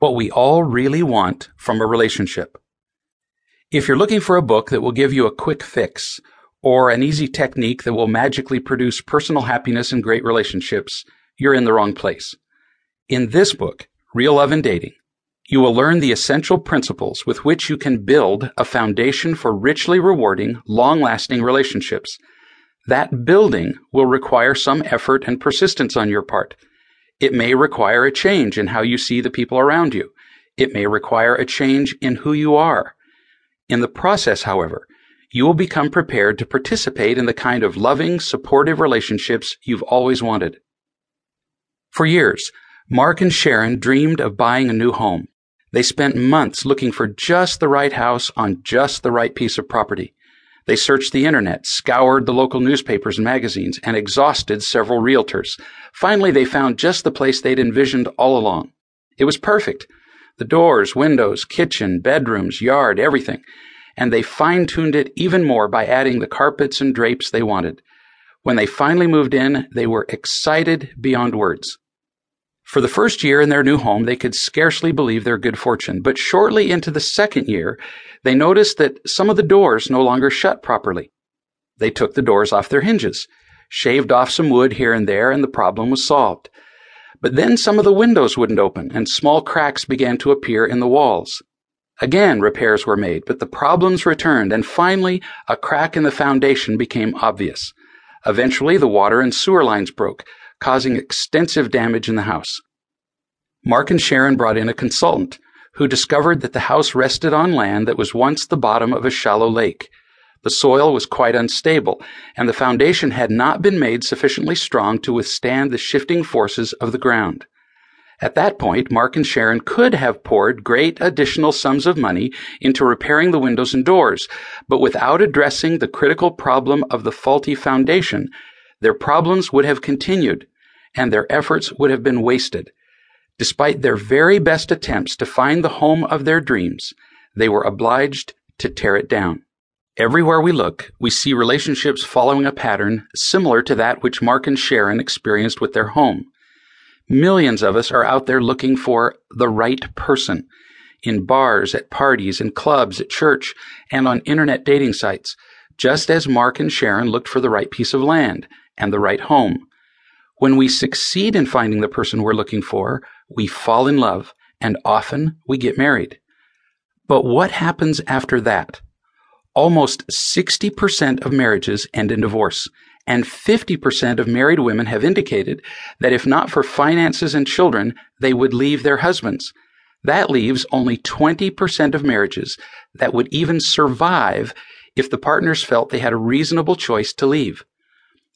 what we all really want from a relationship. If you're looking for a book that will give you a quick fix or an easy technique that will magically produce personal happiness and great relationships, you're in the wrong place. In this book, Real Love and Dating, you will learn the essential principles with which you can build a foundation for richly rewarding, long-lasting relationships. That building will require some effort and persistence on your part. It may require a change in how you see the people around you. It may require a change in who you are. In the process, however, you will become prepared to participate in the kind of loving, supportive relationships you've always wanted. For years, Mark and Sharon dreamed of buying a new home. They spent months looking for just the right house on just the right piece of property. They searched the internet, scoured the local newspapers and magazines, and exhausted several realtors. Finally, they found just the place they'd envisioned all along. It was perfect. The doors, windows, kitchen, bedrooms, yard, everything. And they fine-tuned it even more by adding the carpets and drapes they wanted. When they finally moved in, they were excited beyond words. For the first year in their new home, they could scarcely believe their good fortune. But shortly into the second year, they noticed that some of the doors no longer shut properly. They took the doors off their hinges, shaved off some wood here and there, and the problem was solved. But then some of the windows wouldn't open, and small cracks began to appear in the walls. Again, repairs were made, but the problems returned, and finally, a crack in the foundation became obvious. Eventually, the water and sewer lines broke, causing extensive damage in the house. Mark and Sharon brought in a consultant who discovered that the house rested on land that was once the bottom of a shallow lake. The soil was quite unstable, and the foundation had not been made sufficiently strong to withstand the shifting forces of the ground. At that point, Mark and Sharon could have poured great additional sums of money into repairing the windows and doors, but without addressing the critical problem of the faulty foundation, their problems would have continued, and their efforts would have been wasted. Despite their very best attempts to find the home of their dreams, they were obliged to tear it down. Everywhere we look, we see relationships following a pattern similar to that which Mark and Sharon experienced with their home. Millions of us are out there looking for the right person in bars, at parties, in clubs, at church, and on internet dating sites, just as Mark and Sharon looked for the right piece of land and the right home. When we succeed in finding the person we're looking for, we fall in love, and often we get married. But what happens after that? Almost 60% of marriages end in divorce, and 50% of married women have indicated that if not for finances and children, they would leave their husbands. That leaves only 20% of marriages that would even survive if the partners felt they had a reasonable choice to leave.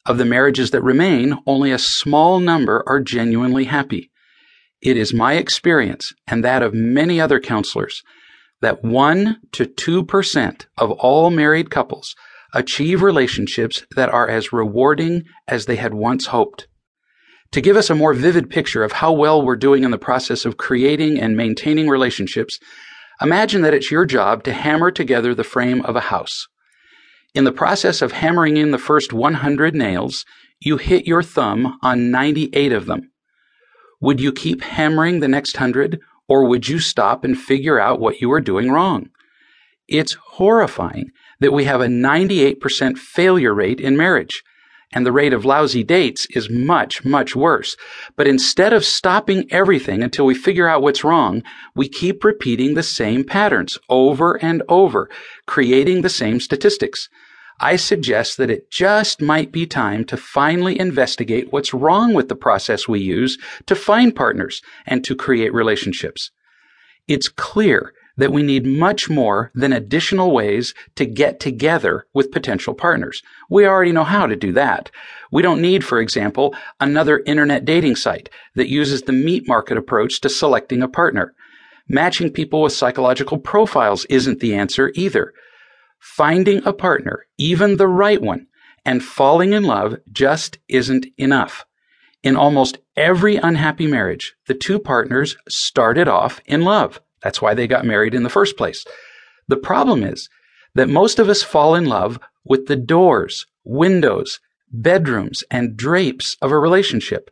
Of the marriages that remain, only a small number are genuinely happy. It is my experience, and that of many other counselors, that 1 to 2% of all married couples achieve relationships that are as rewarding as they had once hoped. To give us a more vivid picture of how well we're doing in the process of creating and maintaining relationships, imagine that it's your job to hammer together the frame of a house. In the process of hammering in the first 100 nails, you hit your thumb on 98 of them. Would you keep hammering the next 100, or would you stop and figure out what you are doing wrong? It's horrifying that we have a 98% failure rate in marriage, and the rate of lousy dates is much, much worse. But instead of stopping everything until we figure out what's wrong, we keep repeating the same patterns over and over, creating the same statistics. I suggest that it just might be time to finally investigate what's wrong with the process we use to find partners and to create relationships. It's clear that we need much more than additional ways to get together with potential partners. We already know how to do that. We don't need, for example, another internet dating site that uses the meat market approach to selecting a partner. Matching people with psychological profiles isn't the answer either. Finding a partner, even the right one, and falling in love just isn't enough. In almost every unhappy marriage, the two partners started off in love. That's why they got married in the first place. The problem is that most of us fall in love with the doors, windows, bedrooms, and drapes of a relationship.